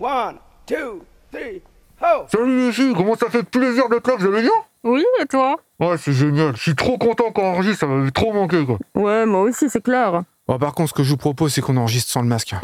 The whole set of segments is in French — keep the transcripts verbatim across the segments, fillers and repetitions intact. One, two, three, ho! Salut les filles, comment ça fait plaisir d'être là, vous allez bien? Oui, et toi? Ouais, c'est génial, je suis trop content qu'on enregistre, ça m'avait trop manqué quoi. Ouais, moi aussi, c'est clair. Bon, par contre, ce que je vous propose, c'est qu'on enregistre sans le masque.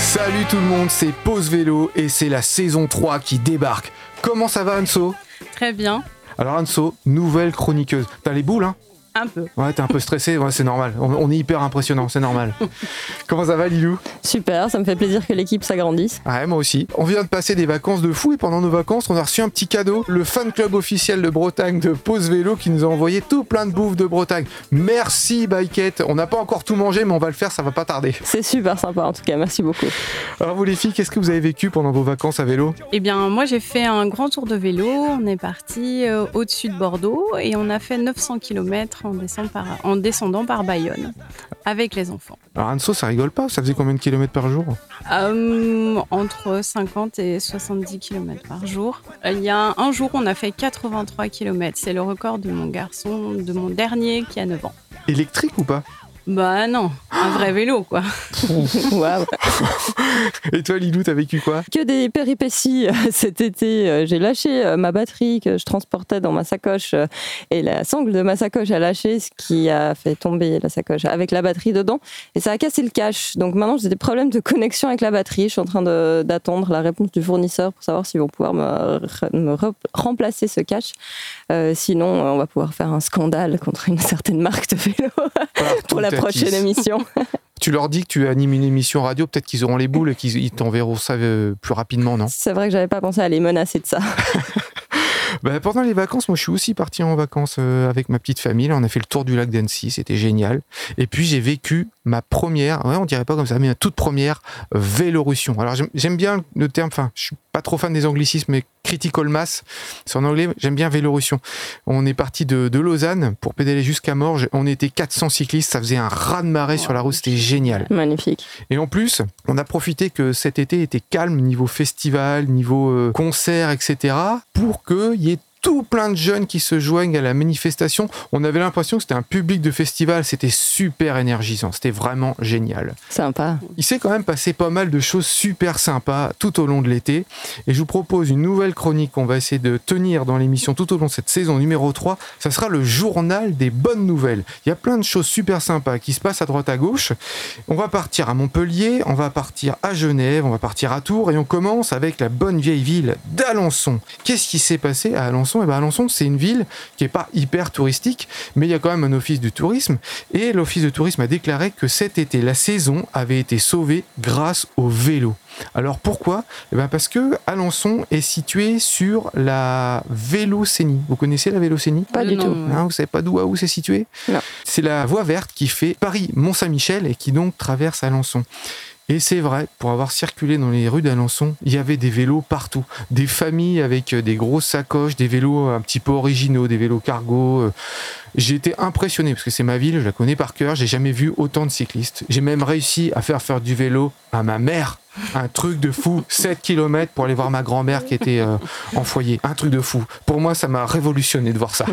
Salut tout le monde, c'est Pause Vélo et c'est la saison trois qui débarque. Comment ça va Anso? Très bien. Alors Anso, nouvelle chroniqueuse. T'as les boules hein? Un peu. Ouais, t'es un peu stressée, ouais, c'est normal. On, on est hyper impressionnant, c'est normal. Comment ça va Lilou? Super, ça me fait plaisir que l'équipe s'agrandisse. Ouais, moi aussi. On vient de passer des vacances de fou et pendant nos vacances, on a reçu un petit cadeau. Le fan club officiel de Bretagne de Pause Vélo qui nous a envoyé tout plein de bouffe de Bretagne. Merci Bikette. On n'a pas encore tout mangé, mais on va le faire, ça va pas tarder. C'est super sympa en tout cas, merci beaucoup. Alors vous les filles, qu'est-ce que vous avez vécu pendant vos vacances à vélo? Eh bien, moi j'ai fait un grand tour de vélo. On est parti euh, au-dessus de Bordeaux et on a fait neuf cents kilomètres. En, descend par, en descendant par Bayonne avec les enfants. Alors Anso, ça rigole pas, ça faisait combien de kilomètres par jour? euh, Entre cinquante et soixante-dix kilomètres par jour. Il y a un jour, on a fait quatre-vingt-trois kilomètres. C'est le record de mon garçon, de mon dernier qui a neuf ans. Électrique ou pas? Bah non, un vrai vélo quoi. Wow. Et toi Lilou, t'as vécu quoi? Que des péripéties cet été. J'ai lâché ma batterie que je transportais dans ma sacoche et la sangle de ma sacoche a lâché, ce qui a fait tomber la sacoche avec la batterie dedans et ça a cassé le cache. Donc maintenant j'ai des problèmes de connexion avec la batterie. Je suis en train de, d'attendre la réponse du fournisseur pour savoir s'ils vont pouvoir me, me re- remplacer ce cache. Euh, sinon on va pouvoir faire un scandale contre une certaine marque de vélo pour la prochaine émission. Tu leur dis que tu animes une émission radio, peut-être qu'ils auront les boules et qu'ils t'enverront ça plus rapidement, non? C'est vrai que j'avais pas pensé à les menacer de ça. Bah, pendant les vacances, moi je suis aussi parti en vacances euh, avec ma petite famille. Là, on a fait le tour du lac d'Annecy, c'était génial. Et puis j'ai vécu ma première, ouais, on dirait pas comme ça, mais ma toute première euh, Vélorution. Alors j'aime, j'aime bien le terme, enfin je suis pas trop fan des anglicismes, mais critical mass, c'est en anglais, j'aime bien Vélorution. On est parti de, de Lausanne pour pédaler jusqu'à Morges. On était quatre cents cyclistes, ça faisait un raz-de-marée wow. sur la route, c'était génial. Magnifique. Et en plus, on a profité que cet été était calme niveau festival, niveau euh, concert, et cetera pour que il y a tout plein de jeunes qui se joignent à la manifestation. On avait l'impression que c'était un public de festival. C'était super énergisant. C'était vraiment génial. Sympa. Il s'est quand même passé pas mal de choses super sympas tout au long de l'été. Et je vous propose une nouvelle chronique qu'on va essayer de tenir dans l'émission tout au long de cette saison numéro trois. Ça sera le journal des bonnes nouvelles. Il y a plein de choses super sympas qui se passent à droite à gauche. On va partir à Montpellier, on va partir à Genève, on va partir à Tours. Et on commence avec la bonne vieille ville d'Alençon. Qu'est-ce qui s'est passé à Alençon? Et bien Alençon, c'est une ville qui n'est pas hyper touristique, mais il y a quand même un office du tourisme. Et l'office de tourisme a déclaré que cet été, la saison avait été sauvée grâce au vélo. Alors pourquoi? Et bien parce que Alençon est situé sur la Vélocénie. Vous connaissez la Vélocénie? Pas du non, tout. Non, vous savez pas d'où à où c'est situé? Non. C'est la voie verte qui fait Paris-Mont-Saint-Michel et qui donc traverse Alençon. Et c'est vrai, pour avoir circulé dans les rues d'Alençon, il y avait des vélos partout. Des familles avec des grosses sacoches, des vélos un petit peu originaux, des vélos cargo. J'ai été impressionné parce que c'est ma ville, je la connais par cœur, j'ai jamais vu autant de cyclistes. J'ai même réussi à faire faire du vélo à ma mère. Un truc de fou, sept kilomètres pour aller voir ma grand-mère qui était euh, en foyer. Un truc de fou. Pour moi, ça m'a révolutionné de voir ça.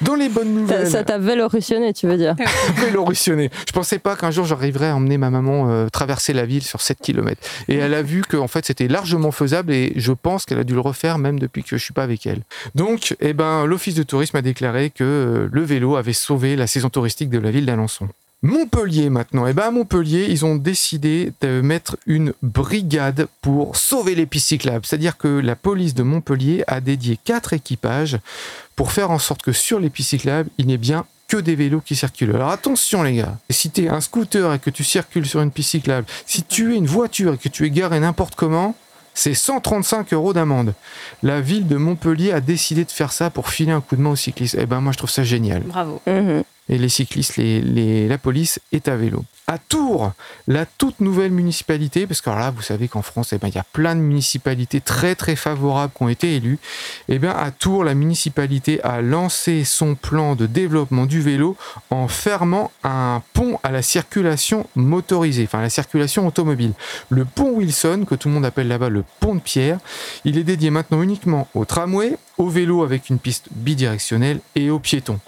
Dans les bonnes nouvelles... Ça, ça t'a vélorutionné, tu veux dire? Vélorutionné. Je pensais pas qu'un jour, j'arriverais à emmener ma maman euh, traverser la ville sur sept kilomètres. Et elle a vu que en fait, c'était largement faisable et je pense qu'elle a dû le refaire même depuis que je suis pas avec elle. Donc, eh ben, l'Office de tourisme a déclaré que euh, le vélo avait sauvé la saison touristique de la ville d'Alençon. Montpellier maintenant. Et ben à Montpellier, ils ont décidé de mettre une brigade pour sauver les pistes cyclables. C'est-à-dire que la police de Montpellier a dédié quatre équipages pour faire en sorte que sur les pistes cyclables, il n'y ait bien que des vélos qui circulent. Alors attention les gars, si t'es un scooter et que tu circules sur une piste cyclable, si tu es une voiture et que tu es garé n'importe comment... C'est cent trente-cinq euros d'amende. La ville de Montpellier a décidé de faire ça pour filer un coup de main aux cyclistes. Eh ben moi, je trouve ça génial. Bravo. Mmh. Et les cyclistes, les, les, la police est à vélo. À Tours, la toute nouvelle municipalité, parce que alors là, vous savez qu'en France, eh ben, il y a plein de municipalités très, très favorables qui ont été élues. Eh bien, à Tours, la municipalité a lancé son plan de développement du vélo en fermant un pont à la circulation motorisée, enfin, à la circulation automobile. Le pont Wilson, que tout le monde appelle là-bas le pont de pierre, il est dédié maintenant uniquement aux tramways, au vélo avec une piste bidirectionnelle et aux piétons.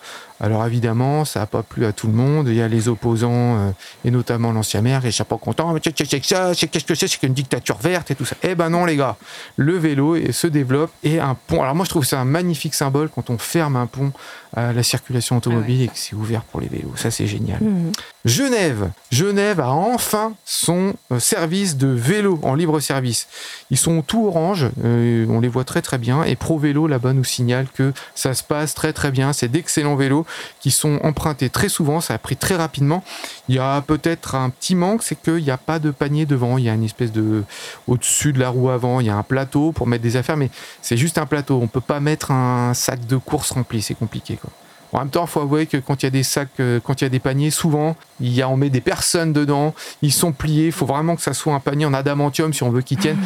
Alors évidemment, ça n'a pas plu à tout le monde. Il y a les opposants, euh, et notamment l'ancien maire, qui n'est pas content. Mais c'est ça, c'est qu'est-ce que c'est, c'est qu'une dictature verte et tout ça. Eh ben non les gars, le vélo se développe et un pont. Alors moi je trouve ça un magnifique symbole quand on ferme un pont à la circulation automobile, ah ouais, et que c'est ouvert pour les vélos. Ça c'est génial. Mmh. Genève, Genève a enfin son service de vélo en libre service. Ils sont tout orange, euh, on les voit très très bien. Et Pro Vélo là-bas nous signale que ça se passe très très bien. C'est d'excellents vélos qui sont empruntés très souvent, ça a pris très rapidement. Il y a peut-être un petit manque, c'est qu'il n'y a pas de panier devant, il y a une espèce de... au-dessus de la roue avant, il y a un plateau pour mettre des affaires, mais c'est juste un plateau, on peut pas mettre un sac de course rempli, c'est compliqué quoi. En même temps, il faut avouer que quand il y a des sacs, quand il y a des paniers, souvent, il y a, on met des personnes dedans, ils sont pliés, il faut vraiment que ça soit un panier en adamantium si on veut qu'il tienne.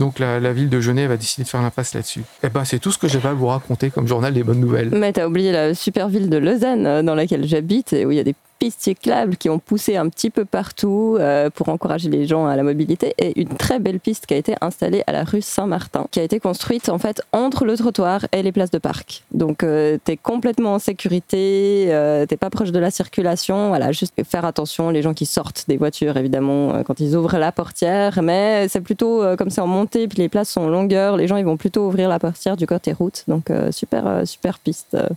Donc la, la ville de Genève a décidé de faire l'impasse là-dessus. Eh ben, c'est tout ce que j'avais à vous raconter comme journal des bonnes nouvelles. Mais t'as oublié la super ville de Lausanne dans laquelle j'habite, et où il y a des pistes cyclables qui ont poussé un petit peu partout euh, pour encourager les gens à la mobilité, et une très belle piste qui a été installée à la rue Saint-Martin, qui a été construite en fait entre le trottoir et les places de parc. Donc euh, t'es complètement en sécurité, euh, t'es pas proche de la circulation, voilà, juste faire attention les gens qui sortent des voitures évidemment euh, quand ils ouvrent la portière, mais c'est plutôt euh, comme c'est en montée, puis les places sont en longueur, les gens ils vont plutôt ouvrir la portière du côté route, donc euh, super, euh, super piste. Euh.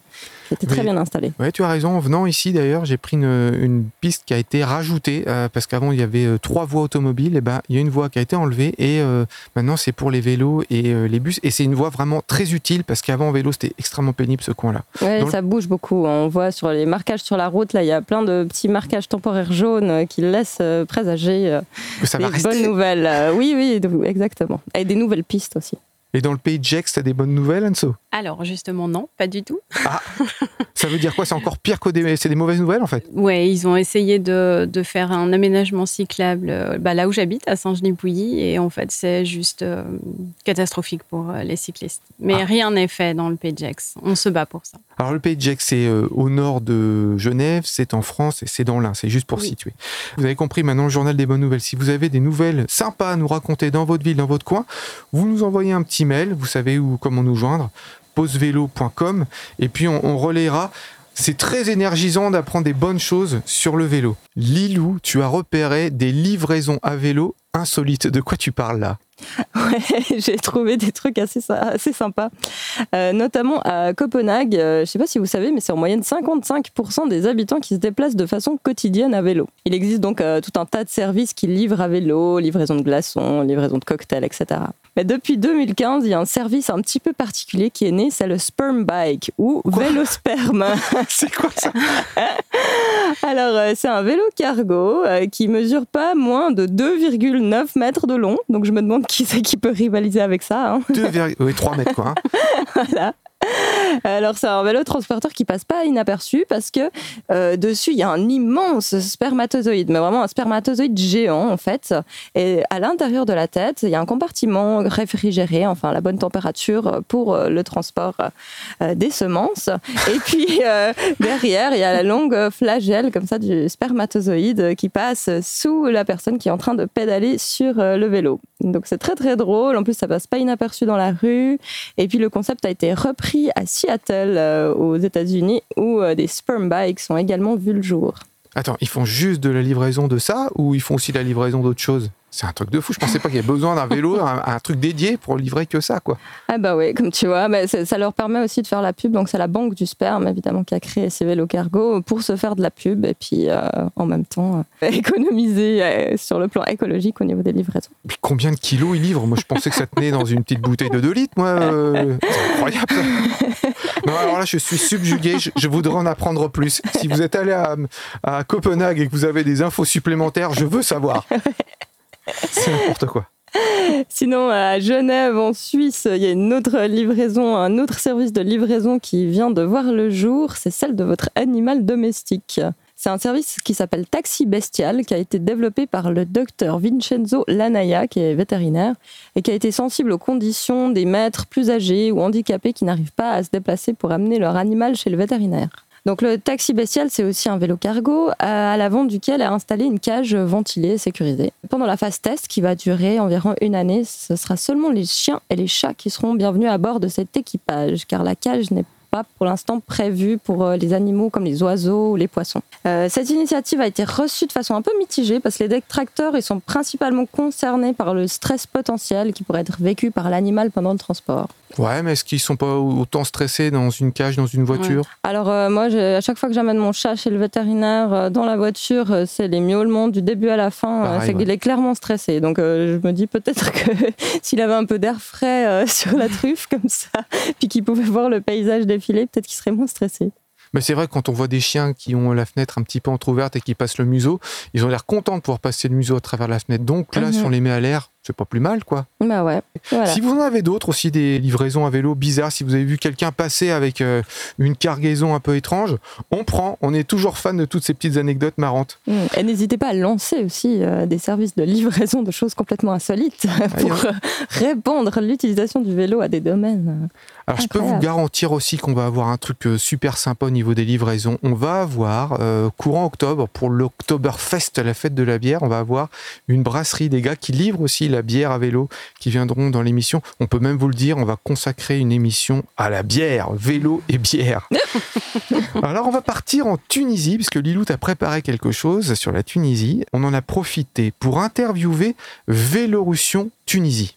C'était très oui. bien installé. Ouais, tu as raison. En venant ici, d'ailleurs, j'ai pris une, une piste qui a été rajoutée euh, parce qu'avant il y avait euh, trois voies automobiles. Et ben, il y a une voie qui a été enlevée et euh, maintenant c'est pour les vélos et euh, les bus. Et c'est une voie vraiment très utile parce qu'avant en vélo c'était extrêmement pénible ce coin-là. Ouais, ça le... bouge beaucoup. On voit sur les marquages sur la route là, il y a plein de petits marquages temporaires jaunes qui laissent euh, présager euh, des bonnes rester. nouvelles. Euh, oui, oui, exactement. Et des nouvelles pistes aussi. Et dans le pays de Gex, t'as des bonnes nouvelles, Anso ? Alors, justement, non, pas du tout. Ah, ça veut dire quoi ? C'est encore pire que des, c'est des mauvaises nouvelles, en fait ? Oui, ils ont essayé de, de faire un aménagement cyclable bah, là où j'habite, à Saint-Genis-Pouilly, et en fait, c'est juste euh, catastrophique pour euh, les cyclistes. Mais ah. rien n'est fait dans le pays de Gex. On se bat pour ça. Alors, le pays de Gex, c'est euh, au nord de Genève, c'est en France, et c'est dans l'Ain, c'est juste pour oui. situer. Vous avez compris maintenant le journal des bonnes nouvelles. Si vous avez des nouvelles sympas à nous raconter dans votre ville, dans votre coin, vous nous envoyez un petit email, vous savez où, comment nous joindre, pause vélo point com, et puis on, on relayera. C'est très énergisant d'apprendre des bonnes choses sur le vélo. Lilou, tu as repéré des livraisons à vélo insolites. De quoi tu parles là ? Ouais, j'ai trouvé des trucs assez, assez sympas. Euh, notamment à Copenhague, euh, je ne sais pas si vous savez, mais c'est en moyenne cinquante-cinq pour cent des habitants qui se déplacent de façon quotidienne à vélo. Il existe donc euh, tout un tas de services qui livrent à vélo, livraison de glaçons, livraison de cocktails, et cetera. Mais depuis deux mille quinze, il y a un service un petit peu particulier qui est né, c'est le sperm bike ou vélo sperme. C'est quoi ça ? Alors, euh, c'est un vélo cargo euh, qui mesure pas moins de deux virgule neuf mètres de long, donc je me demande qui c'est qui peut rivaliser avec ça, hein. deux virgule trois mètres, quoi. Hein. Voilà. Alors, c'est un vélo transporteur qui passe pas inaperçu parce que euh, dessus, il y a un immense spermatozoïde, mais vraiment un spermatozoïde géant, en fait. Et à l'intérieur de la tête, il y a un compartiment réfrigéré, enfin, à la bonne température pour euh, le transport euh, des semences. Et puis, euh, derrière, il y a la longue flagelle, comme ça, du spermatozoïde qui passe sous la personne qui est en train de pédaler sur euh, le vélo. Donc, c'est très, très drôle. En plus, ça passe pas inaperçu dans la rue. Et puis, le concept a été repris à Seattle, euh, aux États-Unis, où euh, des sperm bikes sont également vus le jour. Attends, ils font juste de la livraison de ça ou ils font aussi de la livraison d'autres choses ? C'est un truc de fou. Je pensais pas qu'il y avait besoin d'un vélo, un, un truc dédié pour livrer que ça, quoi. Ah bah oui, comme tu vois, mais ça leur permet aussi de faire la pub. Donc c'est la banque du sperme, évidemment, qui a créé ces vélos cargo pour se faire de la pub et puis euh, en même temps euh, économiser euh, sur le plan écologique au niveau des livraisons. Mais combien de kilos ils livrent ? Moi, je pensais que ça tenait dans une petite bouteille de deux litres, moi. Euh, c'est incroyable. Ça. Non, alors là, je suis subjugué. Je, je voudrais en apprendre plus. Si vous êtes allé à, à Copenhague et que vous avez des infos supplémentaires, je veux savoir. C'est n'importe quoi. Sinon, à Genève, en Suisse, il y a une autre livraison, un autre service de livraison qui vient de voir le jour, c'est celle de votre animal domestique. C'est un service qui s'appelle Taxi Bestial, qui a été développé par le docteur Vincenzo Lanaya, qui est vétérinaire, et qui a été sensible aux conditions des maîtres plus âgés ou handicapés qui n'arrivent pas à se déplacer pour amener leur animal chez le vétérinaire. Donc le Taxi Bestial, c'est aussi un vélo cargo à l'avant duquel est installée une cage ventilée et sécurisée. Pendant la phase test, qui va durer environ une année, ce sera seulement les chiens et les chats qui seront bienvenus à bord de cet équipage, car la cage n'est pas pour l'instant prévue pour les animaux comme les oiseaux ou les poissons. Euh, cette initiative a été reçue de façon un peu mitigée, parce que les détracteurs ils sont principalement concernés par le stress potentiel qui pourrait être vécu par l'animal pendant le transport. Ouais, mais est-ce qu'ils ne sont pas autant stressés dans une cage, dans une voiture ? Ouais. Alors euh, moi, je, à chaque fois que j'amène mon chat chez le vétérinaire, euh, dans la voiture, euh, c'est les miaulements du début à la fin. Pareil, euh, c'est ouais. qu'il est clairement stressé. Donc euh, je me dis peut-être que s'il avait un peu d'air frais euh, sur la truffe comme ça, puis qu'il pouvait voir le paysage défiler, peut-être qu'il serait moins stressé. Mais c'est vrai, quand on voit des chiens qui ont la fenêtre un petit peu entrouverte et qui passent le museau, ils ont l'air contents de pouvoir passer le museau à travers la fenêtre. Donc là, mmh. si on les met à l'air, c'est pas plus mal, quoi. Bah ouais. Voilà. Si vous en avez d'autres aussi, des livraisons à vélo bizarres, si vous avez vu quelqu'un passer avec euh, une cargaison un peu étrange, on prend. On est toujours fan de toutes ces petites anecdotes marrantes. Mmh. Et n'hésitez pas à lancer aussi euh, des services de livraison de choses complètement insolites pour euh, répandre l'utilisation du vélo à des domaines. Alors, incroyable. Je peux vous garantir aussi qu'on va avoir un truc super sympa au niveau des livraisons. On va avoir, euh, courant octobre, pour l'Oktoberfest, la fête de la bière, on va avoir une brasserie, des gars qui livrent aussi la bière à vélo, qui viendront dans l'émission. On peut même vous le dire, on va consacrer une émission à la bière, vélo et bière. Alors, on va partir en Tunisie, puisque Lilou t'a préparé quelque chose sur la Tunisie. On en a profité pour interviewer Vélorution Tunisie.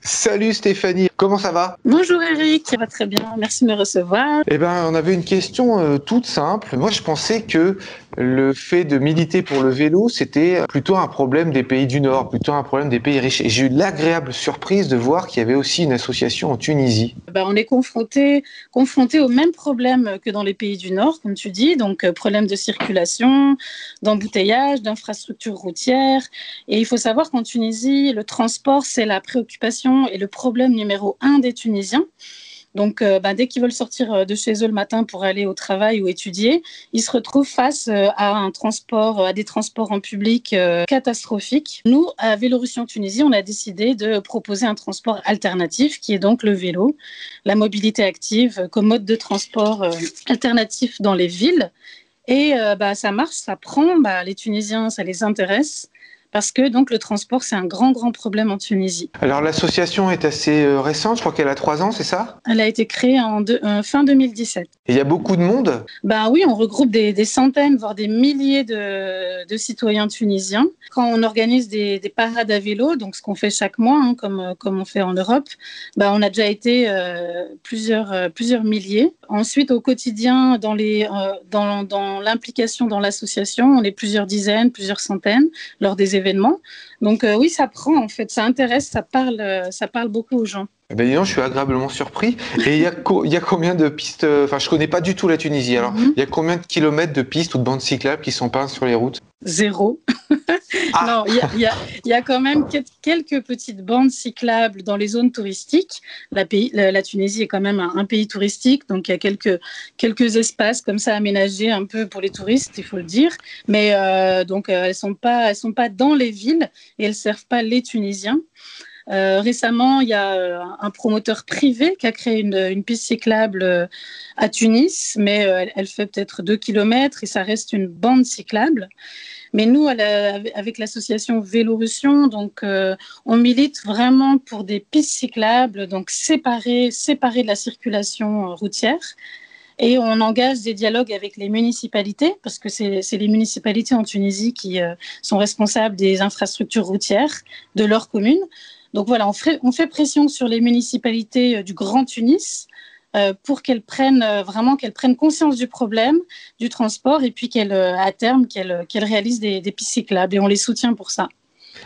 Salut Stéphanie, comment ça va ? Bonjour Eric, ça va très bien, merci de me recevoir. Eh ben, on avait une question euh, toute simple. Moi, je pensais que le fait de militer pour le vélo, c'était plutôt un problème des pays du Nord, plutôt un problème des pays riches. Et j'ai eu l'agréable surprise de voir qu'il y avait aussi une association en Tunisie. Bah, on est confronté, confronté aux mêmes problèmes que dans les pays du Nord, comme tu dis. Donc, problème de circulation, d'embouteillage, d'infrastructures routières. Et il faut savoir qu'en Tunisie, le transport, c'est la préoccupation et le problème numéro un des Tunisiens. Donc, euh, bah, dès qu'ils veulent sortir de chez eux le matin pour aller au travail ou étudier, ils se retrouvent face euh, à un transport, à des transports en public euh, catastrophiques. Nous, à Vélorution Tunisie, on a décidé de proposer un transport alternatif, qui est donc le vélo, la mobilité active comme mode de transport euh, alternatif dans les villes. Et euh, bah, ça marche, ça prend. Bah, les Tunisiens, ça les intéresse. Parce que donc, le transport, c'est un grand, grand problème en Tunisie. Alors, l'association est assez récente, je crois qu'elle a trois ans, c'est ça ? Elle a été créée en de, euh, fin deux mille dix-sept. Et il y a beaucoup de monde ? Bah oui, on regroupe des, des centaines, voire des milliers de, de citoyens tunisiens. Quand on organise des, des parades à vélo, donc ce qu'on fait chaque mois, hein, comme, comme on fait en Europe, bah, on a déjà été euh, plusieurs, euh, plusieurs milliers. Ensuite, au quotidien, dans, les, euh, dans, dans l'implication dans l'association, on est plusieurs dizaines, plusieurs centaines, lors des événements. Donc euh, oui, ça prend en fait, ça intéresse, ça parle, euh, ça parle beaucoup aux gens. Ben non, je suis agréablement surpris. Et il y a co- il y a combien de pistes ? Enfin, je connais pas du tout la Tunisie. Alors, il mm-hmm. y a combien de kilomètres de pistes ou de bandes cyclables qui sont peintes sur les routes ? Zéro. Ah. Non, il y a, y a, y a quand même quelques petites bandes cyclables dans les zones touristiques. La, pays, la, la Tunisie est quand même un, un pays touristique, donc il y a quelques, quelques espaces comme ça aménagés un peu pour les touristes, il faut le dire. Mais euh, donc, euh, elles ne sont pas, elles sont pas dans les villes et elles ne servent pas les Tunisiens. Euh, récemment, il y a un promoteur privé qui a créé une, une piste cyclable à Tunis, mais elle, elle fait peut-être deux kilomètres et ça reste une bande cyclable. Mais nous, avec l'association Vélorution, donc, euh, on milite vraiment pour des pistes cyclables, donc séparées, séparées de la circulation routière. Et on engage des dialogues avec les municipalités, parce que c'est, c'est les municipalités en Tunisie qui euh, sont responsables des infrastructures routières de leur commune. Donc voilà, on fait, on fait pression sur les municipalités du Grand Tunis, pour qu'elles prennent vraiment qu'elles prennent conscience du problème, du transport, et puis qu'elles, à terme, qu'elles, qu'elles réalisent des, des pistes cyclables. Et on les soutient pour ça.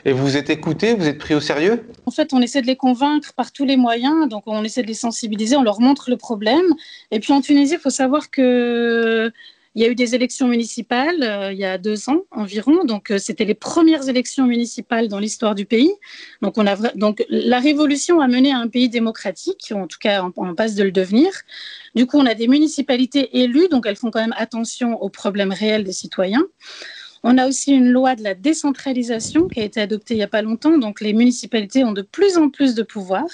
Et vous êtes écoutés, vous êtes pris au sérieux ? En fait, on essaie de les convaincre par tous les moyens. Donc, on essaie de les sensibiliser, on leur montre le problème. Et puis, en Tunisie, il faut savoir que... il y a eu des élections municipales euh, il y a deux ans environ, donc euh, c'était les premières élections municipales dans l'histoire du pays. Donc, on a vra... donc la révolution a mené à un pays démocratique, en tout cas on, on passe de le devenir. Du coup, on a des municipalités élues, donc elles font quand même attention aux problèmes réels des citoyens. On a aussi une loi de la décentralisation qui a été adoptée il n'y a pas longtemps, donc les municipalités ont de plus en plus de pouvoir.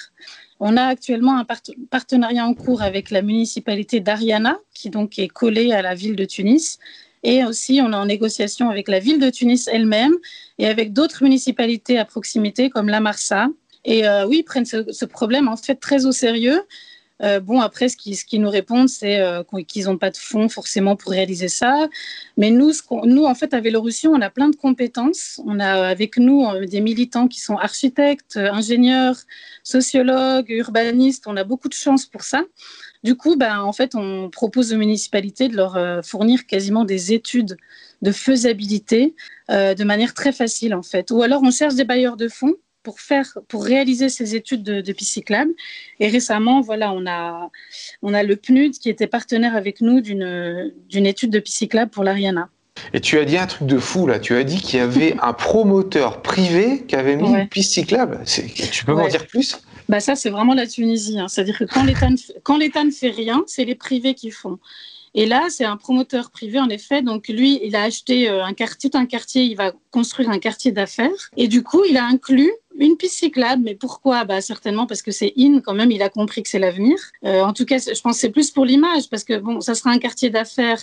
On a actuellement un partenariat en cours avec la municipalité d'Ariana, qui donc est collée à la ville de Tunis. Et aussi, on est en négociation avec la ville de Tunis elle-même et avec d'autres municipalités à proximité, comme la Marsa. Et euh, oui, ils prennent ce, ce problème en fait très au sérieux. Euh, bon, après, ce qu'ils ce qui nous répondent, c'est euh, qu'ils n'ont pas de fonds forcément pour réaliser ça. Mais nous, ce nous, en fait, à Vélorution, on a plein de compétences. On a euh, avec nous euh, des militants qui sont architectes, euh, ingénieurs, sociologues, urbanistes. On a beaucoup de chance pour ça. Du coup, ben, en fait, on propose aux municipalités de leur euh, fournir quasiment des études de faisabilité euh, de manière très facile, en fait. Ou alors, on cherche des bailleurs de fonds pour faire, pour réaliser ces études de, de piste cyclable. Et récemment, voilà, on a, on a le P N U D qui était partenaire avec nous d'une, d'une étude de piste cyclable pour l'Ariana. Et tu as dit un truc de fou, là. Tu as dit qu'il y avait un promoteur privé qui avait mis ouais. une piste cyclable. C'est, tu peux ouais. m'en dire plus ? Bah ça, c'est vraiment la Tunisie, hein. C'est-à-dire que quand l'État ne fait, quand l'État ne fait rien, c'est les privés qui font. Et là, c'est un promoteur privé, en effet. Donc, lui, il a acheté un quartier, tout un quartier. Il va construire un quartier d'affaires. Et du coup, il a inclus une piste cyclable. Mais pourquoi ? Bah, certainement parce que c'est in, quand même. Il a compris que c'est l'avenir. Euh, en tout cas, je pense que c'est plus pour l'image. Parce que, bon, ça sera un quartier d'affaires.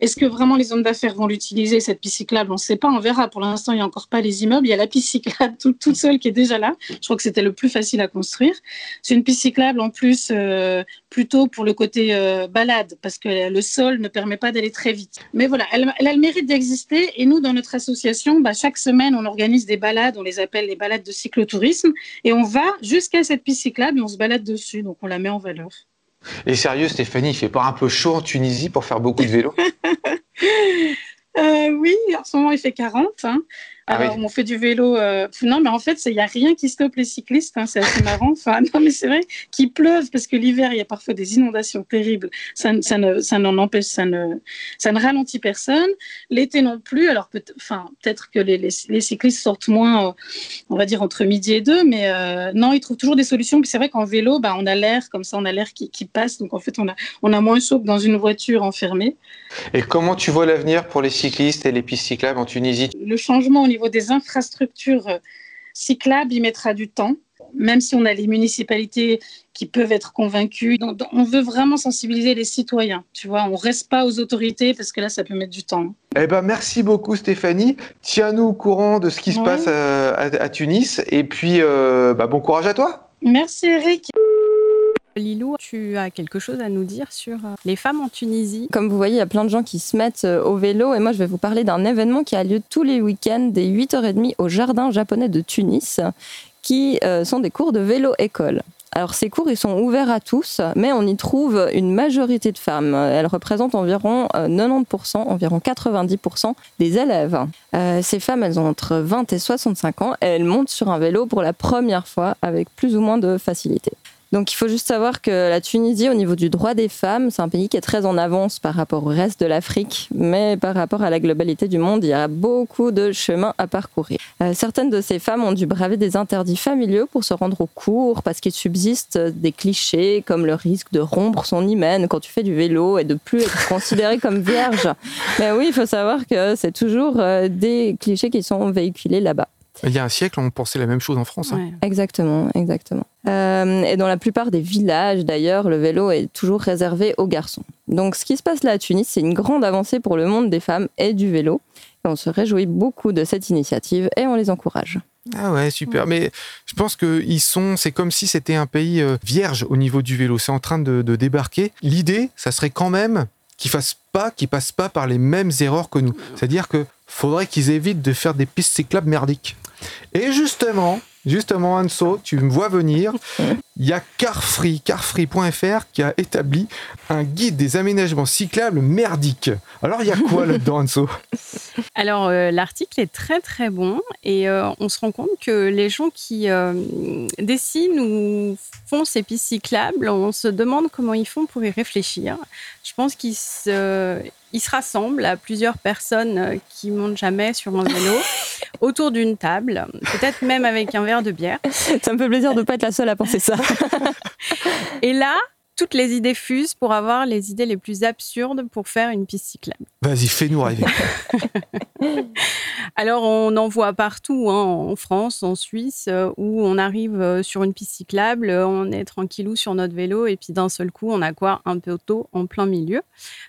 Est-ce que vraiment les hommes d'affaires vont l'utiliser, cette piste cyclable ? On ne sait pas, on verra. Pour l'instant, il n'y a encore pas les immeubles. Il y a la piste cyclable toute, toute seule qui est déjà là. Je crois que c'était le plus facile à construire. C'est une piste cyclable en plus euh, plutôt pour le côté euh, balade parce que le sol ne permet pas d'aller très vite. Mais voilà, elle, elle a le mérite d'exister. Et nous, dans notre association, bah, chaque semaine, on organise des balades. On les appelle les balades de cyclotourisme. Et on va jusqu'à cette piste cyclable et on se balade dessus. Donc, on la met en valeur. Et sérieux, Stéphanie, il fait pas un peu chaud en Tunisie pour faire beaucoup de vélo ? euh, Oui, en ce moment, il fait quarante. Hein. Alors, ah oui. on fait du vélo... Euh... Non, mais en fait, il n'y a rien qui stoppe les cyclistes. Hein. C'est assez marrant. Enfin, non, mais c'est vrai qu'il pleuve, parce que l'hiver, il y a parfois des inondations terribles. Ça, ça, ne, ça n'en empêche, ça ne, ça ne ralentit personne. L'été non plus. Alors, peut- enfin, peut-être que les, les, les cyclistes sortent moins, euh, on va dire, entre midi et deux. Mais euh, non, ils trouvent toujours des solutions. Puis c'est vrai qu'en vélo, bah, on a l'air, comme ça, on a l'air qui, qui passe. Donc, en fait, on a, on a moins chaud que dans une voiture enfermée. Et comment tu vois l'avenir pour les cyclistes et les pistes cyclables en Tunisie ? Le changement au niveau des infrastructures cyclables, il mettra du temps, même si on a les municipalités qui peuvent être convaincues. Donc, on veut vraiment sensibiliser les citoyens, tu vois. On ne reste pas aux autorités parce que là, ça peut mettre du temps. Eh ben, merci beaucoup, Stéphanie. Tiens-nous au courant de ce qui ouais. se passe à, à, à Tunis. Et puis, euh, bah, bon courage à toi. Merci, Eric. Lilou, tu as quelque chose à nous dire sur les femmes en Tunisie ? Comme vous voyez, il y a plein de gens qui se mettent au vélo et moi je vais vous parler d'un événement qui a lieu tous les week-ends dès huit heures trente au Jardin Japonais de Tunis qui euh, sont des cours de vélo-école. Alors ces cours, ils sont ouverts à tous, mais on y trouve une majorité de femmes. Elles représentent environ quatre-vingt-dix pour cent, environ quatre-vingt-dix pour cent des élèves. Euh, ces femmes, elles ont entre vingt et soixante-cinq ans et elles montent sur un vélo pour la première fois avec plus ou moins de facilité. Donc il faut juste savoir que la Tunisie, au niveau du droit des femmes, c'est un pays qui est très en avance par rapport au reste de l'Afrique, mais par rapport à la globalité du monde, il y a beaucoup de chemins à parcourir. Euh, certaines de ces femmes ont dû braver des interdits familiaux pour se rendre aux cours, parce qu'il subsiste des clichés comme le risque de rompre son hymen quand tu fais du vélo et de plus être considérée comme vierge. Mais oui, il faut savoir que c'est toujours des clichés qui sont véhiculés là-bas. Il y a un siècle, on pensait la même chose en France. Ouais. Hein. Exactement, exactement. Euh, et dans la plupart des villages, d'ailleurs, le vélo est toujours réservé aux garçons. Donc, ce qui se passe là à Tunis, c'est une grande avancée pour le monde des femmes et du vélo. Et on se réjouit beaucoup de cette initiative et on les encourage. Ah ouais, super. Ouais. Mais je pense que ils sont, c'est comme si c'était un pays vierge au niveau du vélo. C'est en train de, de débarquer. L'idée, ça serait quand même qu'ils fassent pas, qu'ils passent pas par les mêmes erreurs que nous. C'est-à-dire que faudrait qu'ils évitent de faire des pistes cyclables merdiques. Et justement, justement, Anso, tu me vois venir, il y a Carfree, carfree point f r qui a établi un guide des aménagements cyclables merdiques. Alors, il y a quoi là-dedans, Anso ? Alors, euh, l'article est très, très bon et euh, on se rend compte que les gens qui euh, dessinent ou font ces pistes cyclables, on se demande comment ils font pour y réfléchir. Je pense qu'ils se... Euh, Ils se rassemblent à plusieurs personnes qui ne montent jamais sur un vélo, autour d'une table, peut-être même avec un verre de bière. Ça me fait plaisir de ne pas être la seule à penser ça. Et là, toutes les idées fusent pour avoir les idées les plus absurdes pour faire une piste cyclable. Vas-y, fais-nous rêver. Alors, on en voit partout, hein, en France, en Suisse, où on arrive sur une piste cyclable, on est tranquillou sur notre vélo et puis d'un seul coup, on a quoi? Un poteau en plein milieu.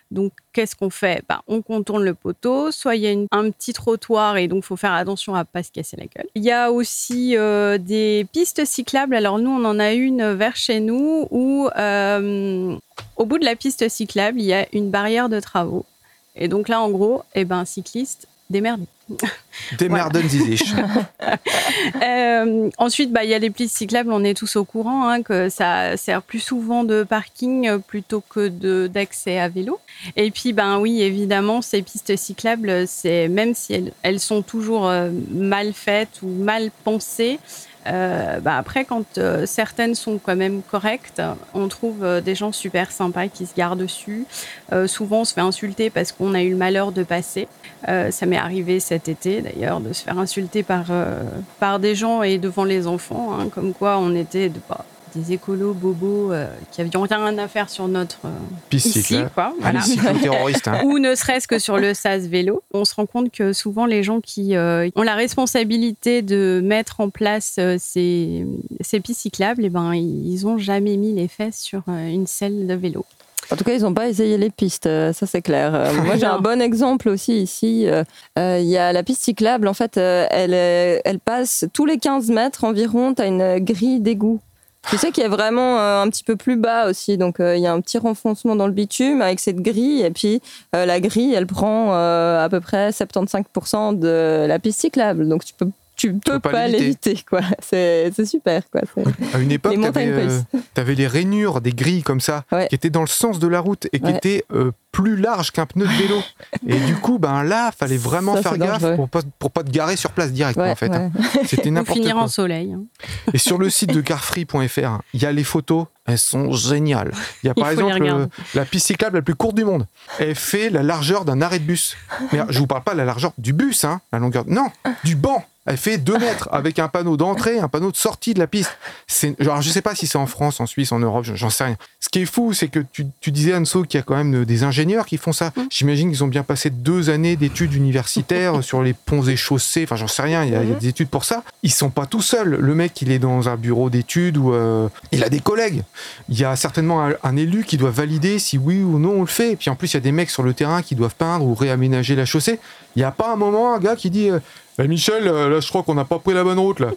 Donc, qu'est-ce qu'on fait? bah, On contourne le poteau, soit il y a une, un petit trottoir et donc il faut faire attention à ne pas se casser la gueule. Il y a aussi euh, des pistes cyclables. Alors, nous, on en a une vers chez nous où, euh, au bout de la piste cyclable, il y a une barrière de travaux. Et donc là, en gros, eh ben, cycliste, démerdez. Démerden zizich. euh, ensuite, bah, il y a les pistes cyclables, on est tous au courant, hein, que ça sert plus souvent de parking plutôt que de, d'accès à vélo. Et puis, ben oui, évidemment, ces pistes cyclables, c'est, même si elles, elles sont toujours euh, mal faites ou mal pensées, Euh, bah après, quand euh, certaines sont quand même correctes, on trouve euh, des gens super sympas qui se gardent dessus. Euh, souvent, on se fait insulter parce qu'on a eu le malheur de passer. Euh, ça m'est arrivé cet été, d'ailleurs, de se faire insulter par, euh, par des gens et devant les enfants, hein, comme quoi on était de, bah, des écolos bobos euh, qui n'avaient rien à faire sur notre euh, piste ici, quoi. Voilà. Cyclo-terroriste, hein. Ou ne serait-ce que sur le sas vélo. On se rend compte que souvent, les gens qui euh, ont la responsabilité de mettre en place euh, ces, ces pistes cyclables, eh ben, ils n'ont jamais mis les fesses sur euh, une selle de vélo. En tout cas, ils n'ont pas essayé les pistes, ça c'est clair. Euh, moi, j'ai un bon exemple aussi ici. Il euh, euh, y a la piste cyclable, en fait, euh, elle, elle passe tous les quinze mètres environ, tu as une grille d'égout. Tu sais qu'il y a vraiment euh, un petit peu plus bas aussi, donc euh, il y a un petit renfoncement dans le bitume avec cette grille, et puis euh, la grille, elle prend euh, à peu près soixante-quinze pour cent de la piste cyclable, donc tu peux tu peux, tu peux pas, pas l'éviter, l'éviter quoi. C'est, c'est super, quoi. C'est... À une époque, tu avais euh, t'avais les rainures des grilles comme ça, ouais, qui étaient dans le sens de la route et qui, ouais, étaient euh, plus larges qu'un pneu de vélo. Et du coup, ben là, fallait vraiment ça, faire gaffe dangereux. pour pas pour pas te garer sur place direct, ouais, en fait. Ouais. Hein. C'était n'importe finir quoi. Finir en soleil. Hein. Et sur le site de carfree point f r, il y a les photos. Elles sont géniales. Il y a par il exemple le, la piste cyclable la plus courte du monde. Elle fait la largeur d'un arrêt de bus. Mais je vous parle pas de la largeur du bus, hein, la longueur. Non, du banc. Elle fait deux mètres avec un panneau d'entrée, un panneau de sortie de la piste. C'est, genre, je sais pas si c'est en France, en Suisse, en Europe, j'en sais rien. Ce qui est fou, c'est que tu, tu disais, Anso, qu'il y a quand même des ingénieurs qui font ça. J'imagine qu'ils ont bien passé deux années d'études universitaires sur les ponts et chaussées. Enfin, j'en sais rien, il y a, il y a des études pour ça. Ils sont pas tout seuls. Le mec, il est dans un bureau d'études où euh, il a des collègues. Il y a certainement un, un élu qui doit valider si oui ou non on le fait. Et puis en plus, il y a des mecs sur le terrain qui doivent peindre ou réaménager la chaussée. Il n'y a pas un moment, un gars qui dit euh, « Eh Michel, euh, là, je crois qu'on n'a pas pris la bonne route, là. »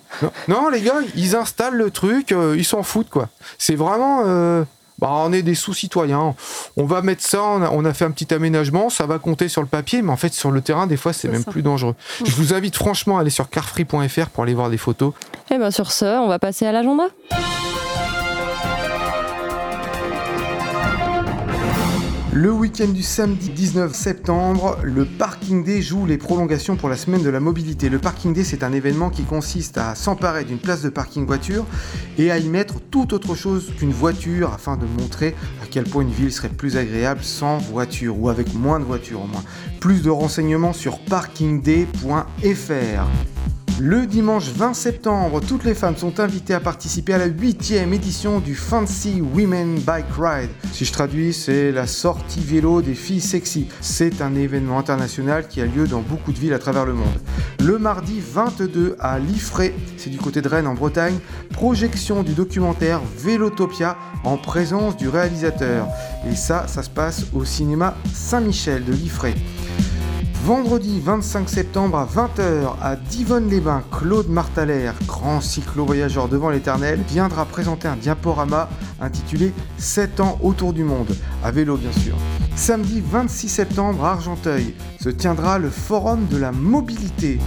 Non, non, les gars, ils installent le truc, euh, ils s'en foutent, quoi. C'est vraiment... Euh, bah, on est des sous-citoyens. On va mettre ça, on a, on a fait un petit aménagement, ça va compter sur le papier, mais en fait, sur le terrain, des fois, c'est, c'est même ça. Plus dangereux. Mmh. Je vous invite franchement à aller sur carfree point f r pour aller voir des photos. Eh bien, sur ce, on va passer à l'agenda. Le week-end du samedi dix-neuf septembre, le Parking Day joue les prolongations pour la semaine de la mobilité. Le Parking Day, c'est un événement qui consiste à s'emparer d'une place de parking voiture et à y mettre tout autre chose qu'une voiture afin de montrer à quel point une ville serait plus agréable sans voiture ou avec moins de voitures au moins. Plus de renseignements sur parking day point f r. Le dimanche vingt septembre, toutes les femmes sont invitées à participer à la huitième édition du Fancy Women Bike Ride. Si je traduis, c'est la sortie vélo des filles sexy. C'est un événement international qui a lieu dans beaucoup de villes à travers le monde. Le mardi vingt-deux à Liffré, c'est du côté de Rennes en Bretagne, projection du documentaire Vélotopia en présence du réalisateur. Et ça, ça se passe au cinéma Saint-Michel de Liffré. Vendredi vingt-cinq septembre à vingt heures à Divonne-les-Bains, Claude Martalère, grand cyclo-voyageur devant l'éternel, viendra présenter un diaporama intitulé « sept ans autour du monde », à vélo bien sûr. Samedi vingt-six septembre à Argenteuil se tiendra le Forum de la mobilité.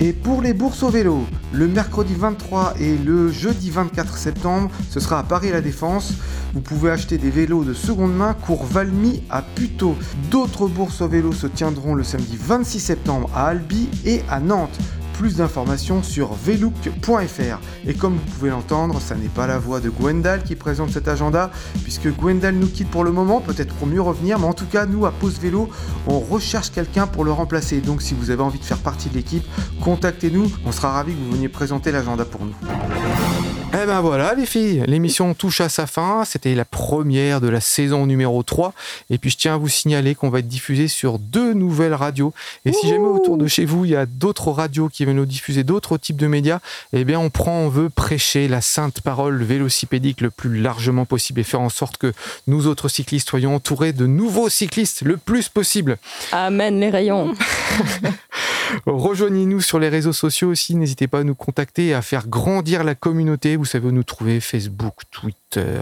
Et pour les bourses au vélo, le mercredi vingt-trois et le jeudi vingt-quatre septembre, ce sera à Paris La Défense. Vous pouvez acheter des vélos de seconde main, cours Valmy à Puteaux. D'autres bourses au vélo se tiendront le samedi vingt-six septembre à Albi et à Nantes. Plus d'informations sur velouk point f r. Et comme vous pouvez l'entendre, ça n'est pas la voix de Gwendal qui présente cet agenda, puisque Gwendal nous quitte pour le moment, peut-être pour mieux revenir, mais en tout cas, nous, à Pause Vélo, on recherche quelqu'un pour le remplacer. Donc, si vous avez envie de faire partie de l'équipe, contactez-nous. On sera ravis que vous veniez présenter l'agenda pour nous. Eh ben voilà les filles, l'émission touche à sa fin, c'était la première de la saison numéro trois, et puis je tiens à vous signaler qu'on va être diffusé sur deux nouvelles radios, et Ouhou si jamais autour de chez vous il y a d'autres radios qui veulent nous diffuser d'autres types de médias, eh bien on prend, on veut prêcher la sainte parole vélocipédique le plus largement possible et faire en sorte que nous autres cyclistes soyons entourés de nouveaux cyclistes le plus possible. Amen les rayons. Rejoignez-nous sur les réseaux sociaux aussi, n'hésitez pas à nous contacter et à faire grandir la communauté. Vous savez où nous trouver, Facebook, Twitter,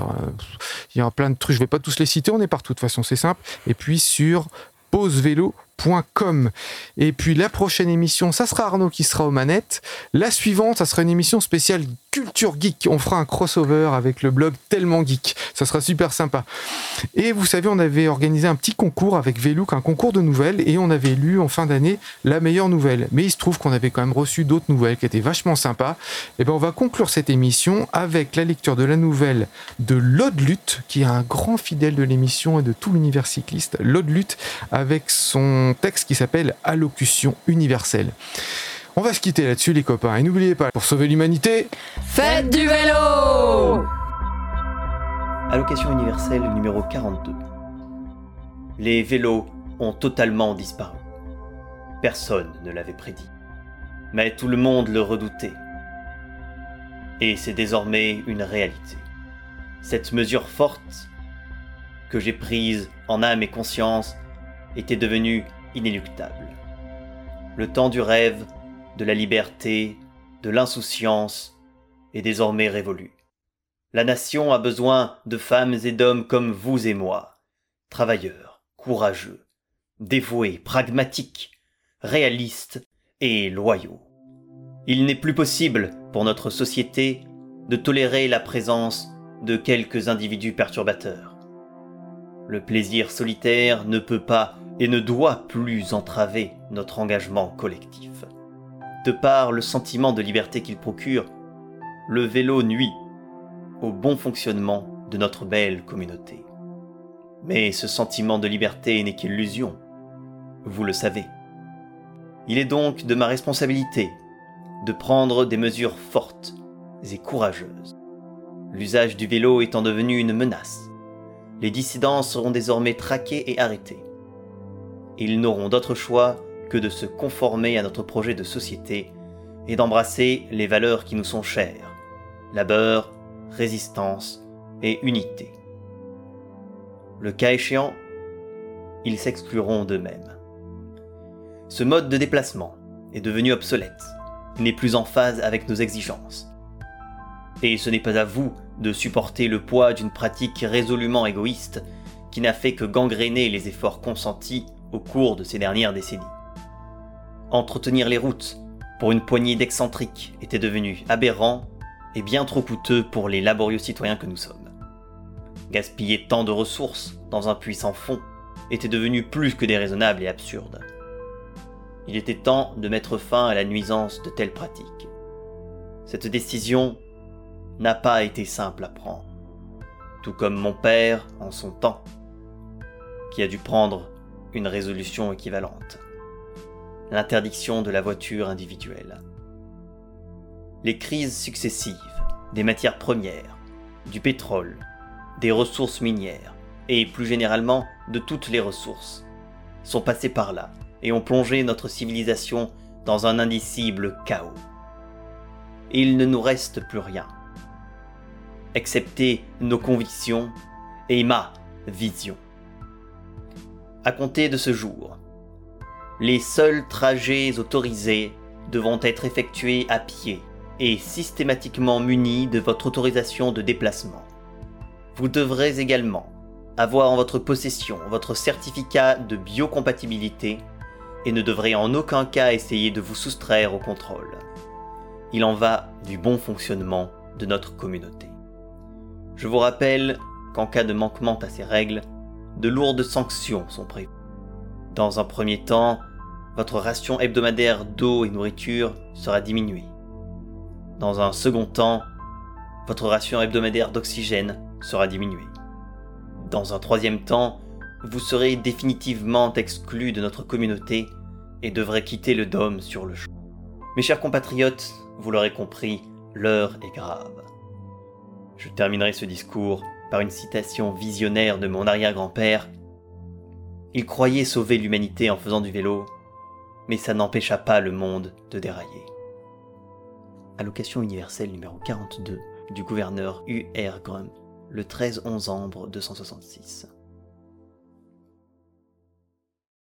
il y a plein de trucs, je ne vais pas tous les citer, on est partout de toute façon, c'est simple. Et puis sur pause vélo point com. Et puis la prochaine émission, ça sera Arnaud qui sera aux manettes. La suivante, ça sera une émission spéciale Culture Geek. On fera un crossover avec le blog Tellement Geek. Ça sera super sympa. Et vous savez, on avait organisé un petit concours avec Vélouk, un concours de nouvelles, et on avait lu en fin d'année la meilleure nouvelle. Mais il se trouve qu'on avait quand même reçu d'autres nouvelles qui étaient vachement sympas. Et bien on va conclure cette émission avec la lecture de la nouvelle de Lodlut, qui est un grand fidèle de l'émission et de tout l'univers cycliste. Lodlut avec son texte qui s'appelle Allocution universelle. On va se quitter là-dessus, les copains. Et n'oubliez pas, pour sauver l'humanité, faites du vélo ! Allocation universelle numéro quarante-deux. Les vélos ont totalement disparu. Personne ne l'avait prédit. Mais tout le monde le redoutait. Et c'est désormais une réalité. Cette mesure forte que j'ai prise en âme et conscience était devenue inéluctable. Le temps du rêve, de la liberté, de l'insouciance est désormais révolu. La nation a besoin de femmes et d'hommes comme vous et moi, travailleurs, courageux, dévoués, pragmatiques, réalistes et loyaux. Il n'est plus possible pour notre société de tolérer la présence de quelques individus perturbateurs. Le plaisir solitaire ne peut pas et ne doit plus entraver notre engagement collectif. De par le sentiment de liberté qu'il procure, le vélo nuit au bon fonctionnement de notre belle communauté. Mais ce sentiment de liberté n'est qu'illusion, vous le savez. Il est donc de ma responsabilité de prendre des mesures fortes et courageuses. L'usage du vélo étant devenu une menace, les dissidents seront désormais traqués et arrêtés. Ils n'auront d'autre choix que de se conformer à notre projet de société et d'embrasser les valeurs qui nous sont chères, labeur, résistance et unité. Le cas échéant, ils s'excluront d'eux-mêmes. Ce mode de déplacement est devenu obsolète, n'est plus en phase avec nos exigences. Et ce n'est pas à vous de supporter le poids d'une pratique résolument égoïste qui n'a fait que gangréner les efforts consentis au cours de ces dernières décennies. Entretenir les routes pour une poignée d'excentriques était devenu aberrant et bien trop coûteux pour les laborieux citoyens que nous sommes. Gaspiller tant de ressources dans un puits sans fond était devenu plus que déraisonnable et absurde. Il était temps de mettre fin à la nuisance de telles pratiques. Cette décision n'a pas été simple à prendre, tout comme mon père en son temps, qui a dû prendre une résolution équivalente. L'interdiction de la voiture individuelle. Les crises successives des matières premières, du pétrole, des ressources minières et plus généralement de toutes les ressources sont passées par là et ont plongé notre civilisation dans un indicible chaos. Il ne nous reste plus rien, excepté nos convictions et ma vision. À compter de ce jour, les seuls trajets autorisés devront être effectués à pied et systématiquement munis de votre autorisation de déplacement. Vous devrez également avoir en votre possession votre certificat de biocompatibilité et ne devrez en aucun cas essayer de vous soustraire au contrôle. Il en va du bon fonctionnement de notre communauté. Je vous rappelle qu'en cas de manquement à ces règles, de lourdes sanctions sont prévues. Dans un premier temps, votre ration hebdomadaire d'eau et nourriture sera diminuée. Dans un second temps, votre ration hebdomadaire d'oxygène sera diminuée. Dans un troisième temps, vous serez définitivement exclu de notre communauté et devrez quitter le dôme sur le champ. Mes chers compatriotes, vous l'aurez compris, l'heure est grave. Je terminerai ce discours par une citation visionnaire de mon arrière-grand-père. Il croyait sauver l'humanité en faisant du vélo, mais ça n'empêcha pas le monde de dérailler. Allocation universelle numéro quarante-deux du gouverneur U R Grum, le treize novembre deux cent soixante-six.